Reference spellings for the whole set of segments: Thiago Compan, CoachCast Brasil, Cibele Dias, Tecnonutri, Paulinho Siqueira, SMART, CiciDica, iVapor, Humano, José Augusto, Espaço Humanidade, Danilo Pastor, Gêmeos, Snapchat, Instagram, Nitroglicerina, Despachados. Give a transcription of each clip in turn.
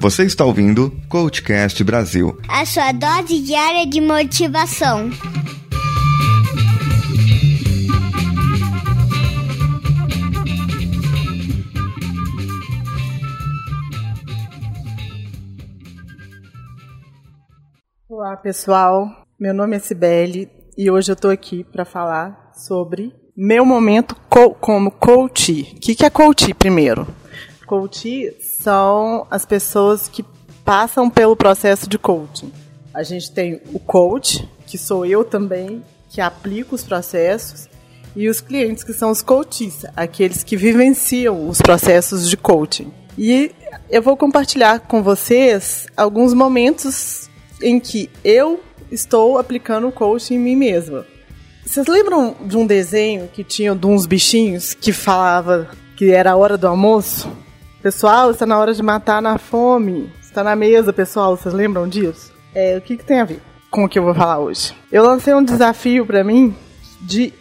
Você está ouvindo CoachCast Brasil, a sua dose diária de motivação. Olá pessoal, meu nome é Cibele e hoje eu estou aqui para falar sobre meu momento como coach. O que é coach primeiro? Coach são as pessoas que passam pelo processo de coaching. A gente tem o coach, que sou eu também, que aplico os processos, e os clientes, que são os coaches, aqueles que vivenciam os processos de coaching. E eu vou compartilhar com vocês alguns momentos em que eu estou aplicando o coaching em mim mesma. Vocês lembram de um desenho que tinha de uns bichinhos que falava que era a hora do almoço? Pessoal, está na hora de matar na fome. Está na mesa, pessoal. Vocês lembram disso? O que tem a ver com o que eu vou falar hoje? Eu lancei um desafio para mim de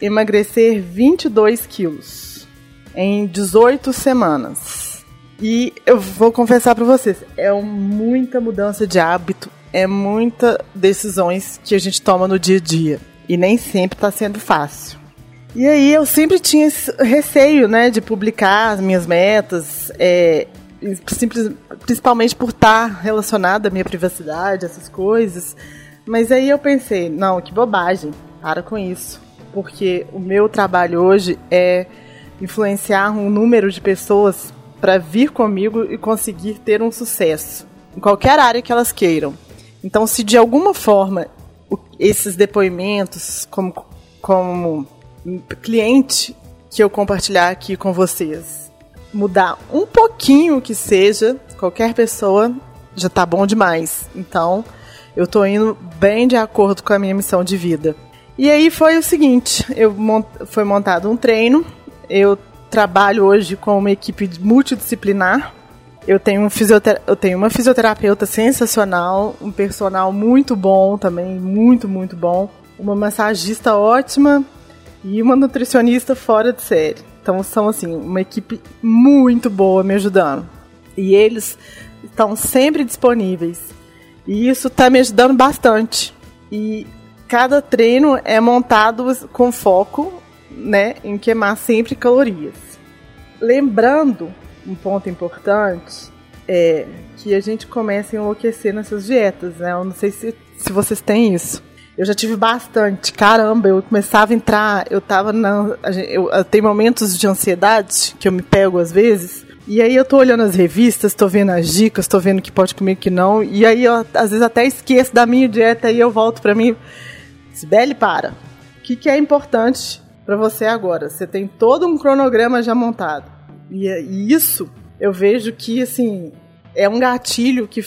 emagrecer 22 quilos em 18 semanas. E eu vou confessar para vocês, é muita mudança de hábito, é muitas decisões que a gente toma no dia a dia. E nem sempre está sendo fácil. E aí eu sempre tinha esse receio, né, de publicar as minhas metas, principalmente por estar relacionada à minha privacidade, essas coisas. Mas aí eu pensei, não, que bobagem, para com isso. Porque o meu trabalho hoje é influenciar um número de pessoas para vir comigo e conseguir ter um sucesso, em qualquer área que elas queiram. Então, se de alguma forma esses depoimentos, como cliente que eu compartilhar aqui com vocês, mudar um pouquinho que seja, qualquer pessoa já tá bom demais. Então, eu tô indo bem de acordo com a minha missão de vida. E aí foi o seguinte, foi montado um treino, eu trabalho hoje com uma equipe multidisciplinar, eu tenho uma fisioterapeuta sensacional, um personal muito bom também, muito, muito bom, uma massagista ótima, e uma nutricionista fora de série. Então são assim, uma equipe muito boa me ajudando. E eles estão sempre disponíveis. E isso está me ajudando bastante. E cada treino é montado com foco, né, em queimar sempre calorias. Lembrando, um ponto importante é que a gente começa a enlouquecer nessas dietas, né? Eu não sei se vocês têm isso. Eu já tive bastante, caramba, eu começava a entrar, eu tenho momentos de ansiedade, que eu me pego às vezes, e aí eu tô olhando as revistas, tô vendo as dicas, tô vendo o que pode comer e o que não, e aí eu, às vezes, até esqueço da minha dieta, e eu volto pra mim, Cibele, para, o que é importante pra você agora? Você tem todo um cronograma já montado, e isso eu vejo que, assim, é um gatilho que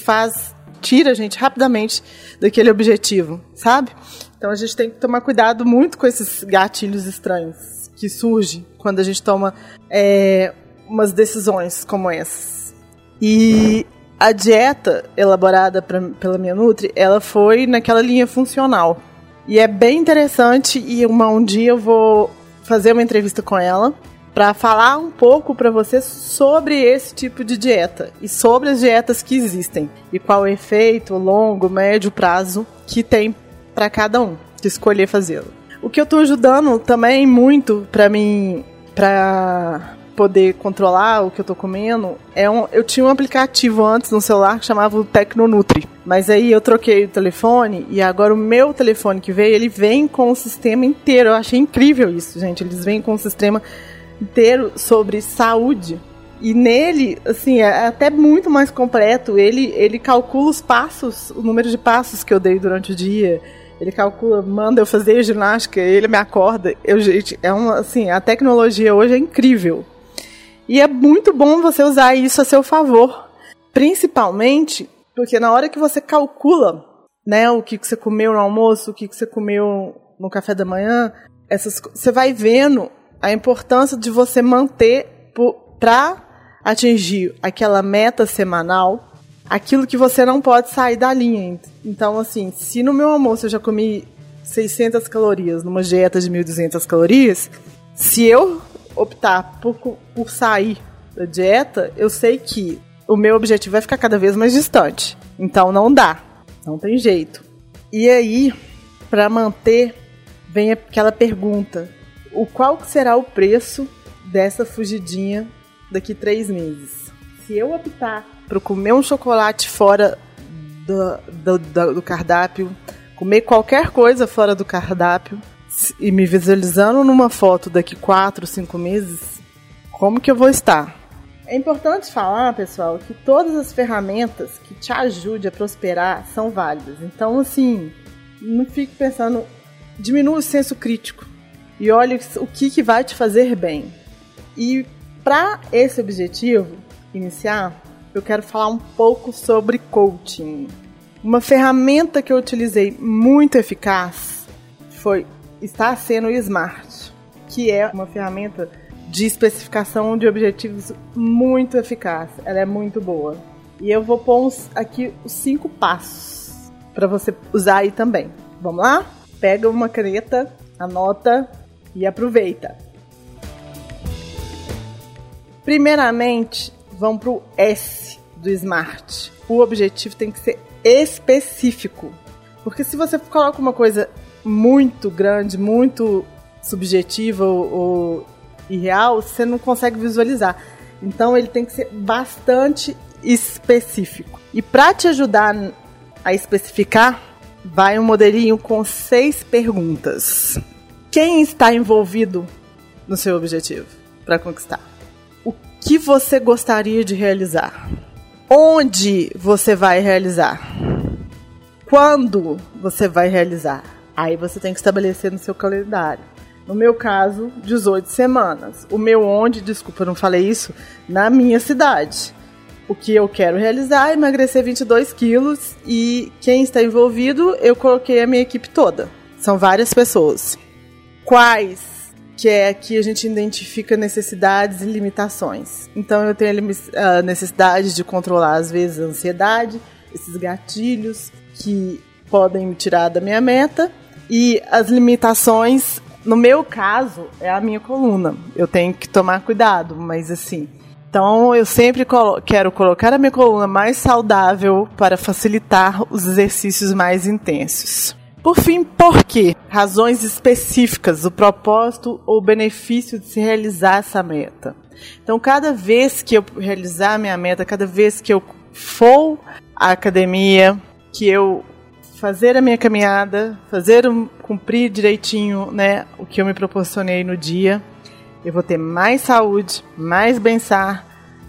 tira a gente rapidamente daquele objetivo, sabe? Então a gente tem que tomar cuidado muito com esses gatilhos estranhos que surgem quando a gente toma umas decisões como essas. E a dieta elaborada pela minha Nutri, ela foi naquela linha funcional. E é bem interessante, e um dia eu vou fazer uma entrevista com ela para falar um pouco para vocês sobre esse tipo de dieta e sobre as dietas que existem e qual é o efeito longo, médio prazo que tem para cada um de escolher fazê-lo. O que eu estou ajudando também muito para mim, para poder controlar o que eu estou comendo, eu tinha um aplicativo antes no celular que chamava o Tecnonutri, mas aí eu troquei o telefone e agora o meu telefone que veio, ele vem com o sistema inteiro. Eu achei incrível isso, gente. Eles vêm com o sistema inteiro sobre saúde e nele, assim, é até muito mais completo, ele calcula os passos, o número de passos que eu dei durante o dia, ele calcula, manda eu fazer ginástica, ele me acorda. Gente, assim, a tecnologia hoje é incrível e é muito bom você usar isso a seu favor, principalmente porque na hora que você calcula, né, o que você comeu no almoço, o que você comeu no café da manhã, você vai vendo a importância de você manter para atingir aquela meta semanal, aquilo que você não pode sair da linha. Então, assim, se no meu almoço eu já comi 600 calorias, numa dieta de 1.200 calorias, se eu optar por sair da dieta, eu sei que o meu objetivo vai ficar cada vez mais distante. Então não dá, não tem jeito. E aí, para manter, vem aquela pergunta: o qual será o preço dessa fugidinha daqui 3 meses? Se eu optar por comer um chocolate fora do cardápio, comer qualquer coisa fora do cardápio, e me visualizando numa foto daqui 4, 5 meses, como que eu vou estar? É importante falar, pessoal, que todas as ferramentas que te ajudem a prosperar são válidas. Então, assim, não fique pensando, diminua o senso crítico e olhe o que vai te fazer bem. E para esse objetivo iniciar, eu quero falar um pouco sobre coaching. Uma ferramenta que eu utilizei muito eficaz está sendo o SMART, que é uma ferramenta de especificação de objetivos muito eficaz. Ela é muito boa. E eu vou pôr aqui os 5 passos para você usar aí também. Vamos lá? Pega uma caneta, anota e aproveita. Primeiramente, vamos para o S do SMART. O objetivo tem que ser específico. Porque se você coloca uma coisa muito grande, muito subjetiva ou irreal, você não consegue visualizar. Então ele tem que ser bastante específico. E para te ajudar a especificar, vai um modelinho com 6 perguntas. Quem está envolvido no seu objetivo para conquistar? O que você gostaria de realizar? Onde você vai realizar? Quando você vai realizar? Aí você tem que estabelecer no seu calendário. No meu caso, 18 semanas. O meu onde, desculpa, eu não falei isso, na minha cidade. O que eu quero realizar é emagrecer 22 quilos e quem está envolvido, eu coloquei a minha equipe toda. São várias pessoas. Quais? Que é aqui a gente identifica necessidades e limitações. Então eu tenho a necessidade de controlar às vezes a ansiedade, esses gatilhos que podem me tirar da minha meta. E as limitações, no meu caso, é a minha coluna. Eu tenho que tomar cuidado, mas assim... Então, eu sempre quero colocar a minha coluna mais saudável para facilitar os exercícios mais intensos. Por fim, por quê? Razões específicas, o propósito ou benefício de se realizar essa meta. Então, cada vez que eu realizar a minha meta, cada vez que eu for à academia, que eu... fazer a minha caminhada, cumprir direitinho, né, o que eu me proporcionei no dia, eu vou ter mais saúde, mais bem-estar,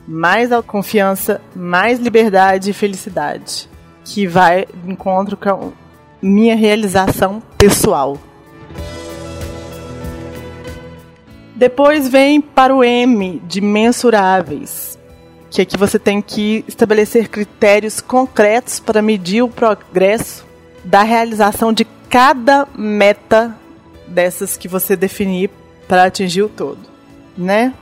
mais confiança, mais liberdade e felicidade, que vai de encontro com a minha realização pessoal. Depois vem para o M, de mensuráveis, que aqui você tem que estabelecer critérios concretos para medir o progresso da realização de cada meta dessas que você definir para atingir o todo, né?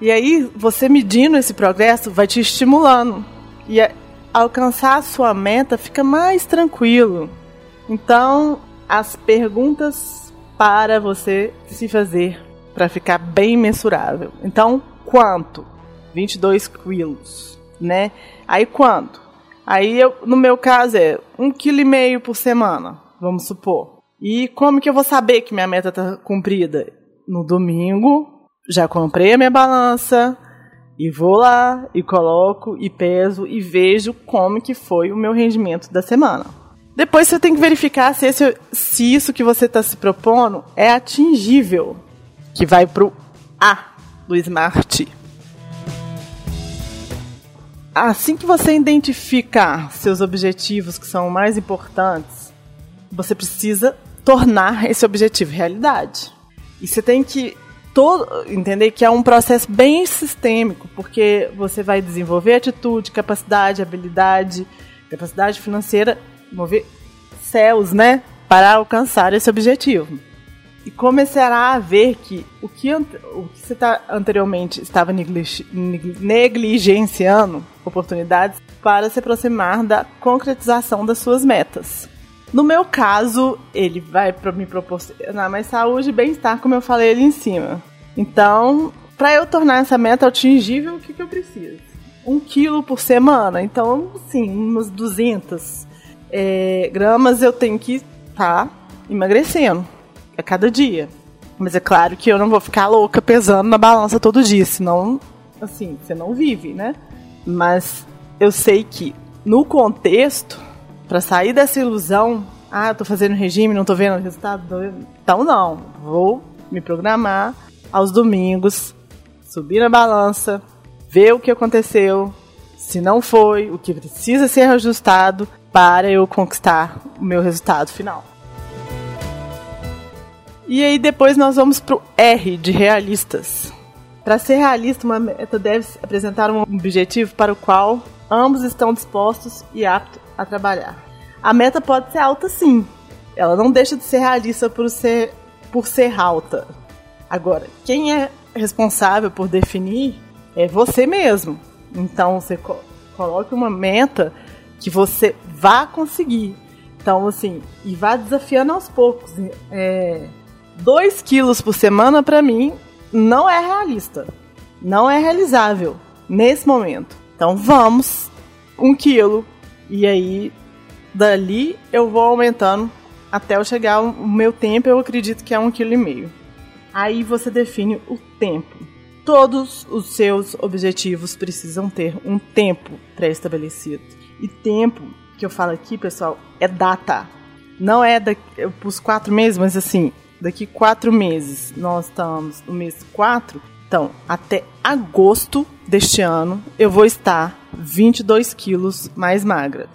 E aí, você medindo esse progresso vai te estimulando e alcançar a sua meta fica mais tranquilo. Então, as perguntas para você se fazer para ficar bem mensurável. Então, quanto? 22 quilos, né? Aí, quanto? Aí, no meu caso, é 1,5 kg por semana, vamos supor. E como que eu vou saber que minha meta está cumprida? No domingo, já comprei a minha balança e vou lá e coloco e peso e vejo como que foi o meu rendimento da semana. Depois você tem que verificar se isso que você está se propondo é atingível, que vai para o A do SMART. Assim que você identificar seus objetivos que são mais importantes, você precisa tornar esse objetivo realidade. E você tem que entender que é um processo bem sistêmico, porque você vai desenvolver atitude, capacidade, habilidade, capacidade financeira, mover céus, né, para alcançar esse objetivo. E começará a ver que o que você anteriormente estava negligenciando oportunidades para se aproximar da concretização das suas metas. No meu caso, ele vai me proporcionar mais saúde e bem-estar, como eu falei ali em cima. Então, para eu tornar essa meta atingível, o que eu preciso? 1 quilo por semana, então, assim, umas 200 gramas eu tenho que estar emagrecendo a cada dia. Mas é claro que eu não vou ficar louca pesando na balança todo dia, senão, assim, você não vive, né? Mas eu sei que, no contexto, para sair dessa ilusão, ah, eu tô fazendo regime, não tô vendo o resultado, então não, vou me programar aos domingos, subir na balança, ver o que aconteceu, se não foi, o que precisa ser ajustado para eu conquistar o meu resultado final. E aí depois nós vamos pro R de realistas. Para ser realista, uma meta deve apresentar um objetivo para o qual ambos estão dispostos e aptos a trabalhar. A meta pode ser alta, sim. Ela não deixa de ser realista por ser alta. Agora, quem é responsável por definir é você mesmo. Então, você coloque uma meta que você vá conseguir. Então, assim, e vá desafiando aos poucos. 2 quilos por semana, para mim, não é realista. Não é realizável nesse momento. Então, vamos 1 quilo. E aí, dali, eu vou aumentando até eu chegar o meu tempo, eu acredito que é 1,5 kg. Aí você define o tempo. Todos os seus objetivos precisam ter um tempo pré-estabelecido. E tempo, que eu falo aqui, pessoal, é data. Não é os 4 meses, mas assim, daqui 4 meses, nós estamos no mês 4, então até agosto deste ano eu vou estar 22 quilos mais magra.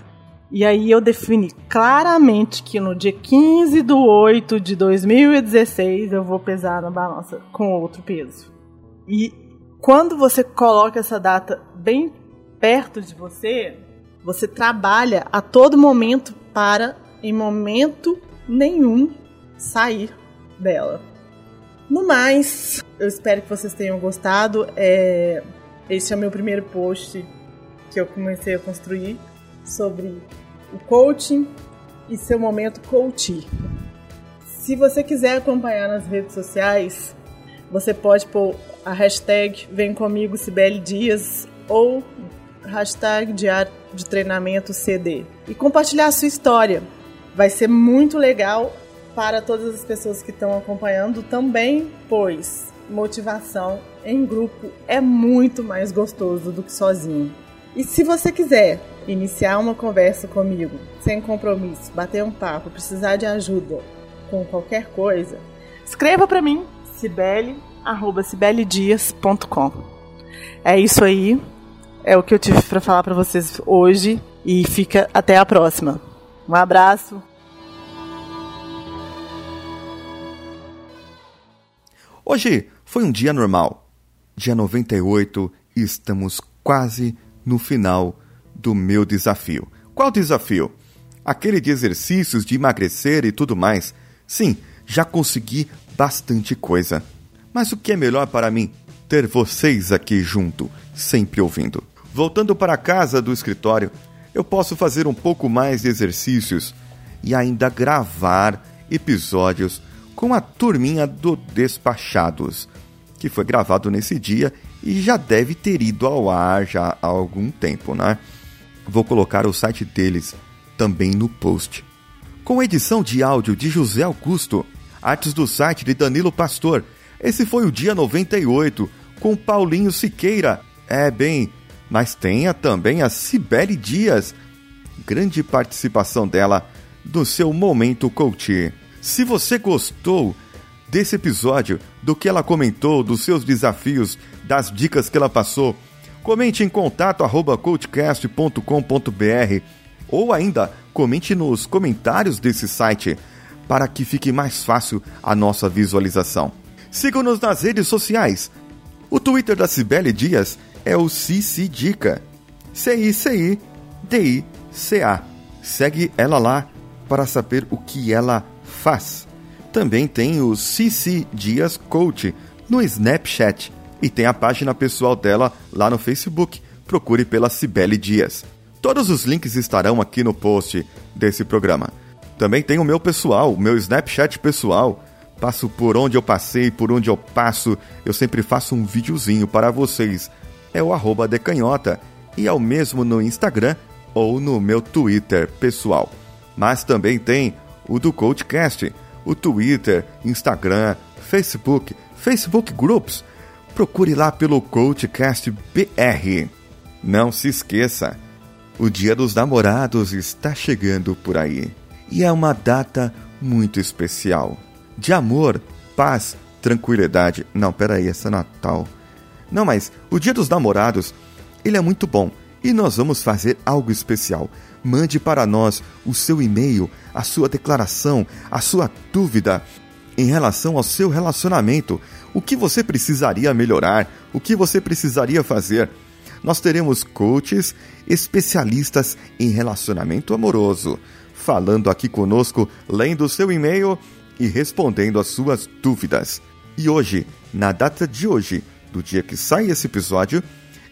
E aí eu defini claramente que no dia 15/8/2016 eu vou pesar na balança com outro peso. E quando você coloca essa data bem perto de você, você trabalha a todo momento para, em momento nenhum, sair dela. No mais, eu espero que vocês tenham gostado. Esse é o meu primeiro post que eu comecei a construir sobre o coaching e seu momento coaching. Se você quiser acompanhar nas redes sociais, você pode pôr a hashtag Vem Comigo Cibele Dias ou hashtag Diário de Treinamento CD e compartilhar a sua história. Vai ser muito legal para todas as pessoas que estão acompanhando também, pois motivação em grupo é muito mais gostoso do que sozinho. E se você quiser iniciar uma conversa comigo, sem compromisso, bater um papo, precisar de ajuda com qualquer coisa, escreva para mim, cibele@cibeledias.com. É isso aí, é o que eu tive para falar para vocês hoje e fica até a próxima. Um abraço. Hoje foi um dia normal. Dia 98, estamos quase no final do meu desafio. Qual desafio? Aquele de exercícios, de emagrecer e tudo mais. Sim, já consegui bastante coisa. Mas o que é melhor para mim? Ter vocês aqui junto, sempre ouvindo. Voltando para casa do escritório, eu posso fazer um pouco mais de exercícios e ainda gravar episódios com a turminha do Despachados, que foi gravado nesse dia e já deve ter ido ao ar já há algum tempo, né? Vou colocar o site deles também no post. Com edição de áudio de José Augusto, artes do site de Danilo Pastor. Esse foi o dia 98, com Paulinho Siqueira. Mas tenha também a Cibele Dias. Grande participação dela no seu Momento Coach. Se você gostou desse episódio, do que ela comentou, dos seus desafios, das dicas que ela passou, comente em contato@coachcast.com.br ou ainda comente nos comentários desse site para que fique mais fácil a nossa visualização. Sigam-nos nas redes sociais. O Twitter da Cibele Dias é o CiciDica. CiciDica. Segue ela lá para saber o que ela faz. Também tem o Cici Dias Coach no Snapchat. E tem a página pessoal dela lá no Facebook. Procure pela Cibele Dias. Todos os links estarão aqui no post desse programa. Também tem o meu pessoal, o meu Snapchat pessoal. Passo por onde eu passei, por onde eu passo. Eu sempre faço um videozinho para vocês. É o @decanhota. e ao mesmo no Instagram ou no meu Twitter pessoal. Mas também tem o do CoachCast, o Twitter, Instagram, Facebook, Facebook Groups. Procure lá pelo CoachCast BR. Não se esqueça, o Dia dos Namorados está chegando por aí. E é uma data muito especial. De amor, paz, tranquilidade. Não, peraí, essa é Natal. Não, mas o Dia dos Namorados, ele é muito bom. E nós vamos fazer algo especial. Mande para nós o seu e-mail, a sua declaração, a sua dúvida em relação ao seu relacionamento. O que você precisaria melhorar? O que você precisaria fazer? Nós teremos coaches especialistas em relacionamento amoroso, falando aqui conosco, lendo o seu e-mail e respondendo as suas dúvidas. E hoje, na data de hoje, do dia que sai esse episódio,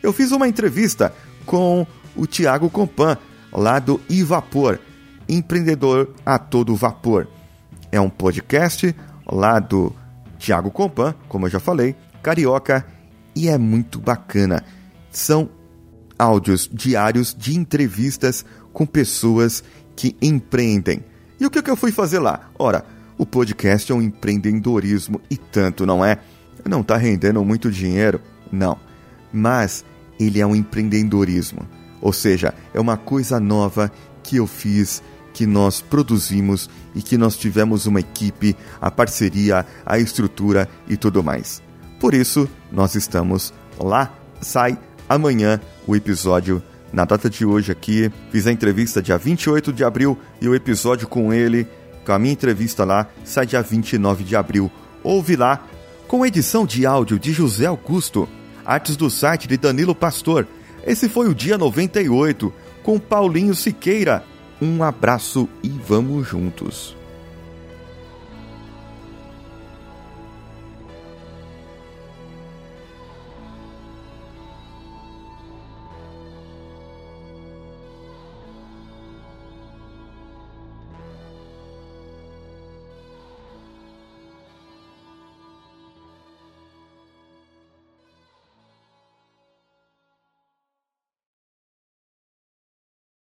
eu fiz uma entrevista com o Thiago Compan, lá do iVapor, Empreendedor a Todo Vapor. É um podcast lá do Thiago Compan, como eu já falei, carioca, e é muito bacana. São áudios diários de entrevistas com pessoas que empreendem. E o que eu fui fazer lá? Ora, o podcast é um empreendedorismo e tanto, não é? Não está rendendo muito dinheiro, não. Mas ele é um empreendedorismo. Ou seja, é uma coisa nova que eu fiz, que nós produzimos e que nós tivemos uma equipe, a parceria, a estrutura e tudo mais. Por isso, nós estamos lá. Sai amanhã o episódio na data de hoje aqui. Fiz a entrevista dia 28 de abril e o episódio com ele, com a minha entrevista lá, sai dia 29 de abril. Ouve lá, com edição de áudio de José Augusto, artes do site de Danilo Pastor. Esse foi o dia 98, com Paulinho Siqueira. Um abraço e vamos juntos.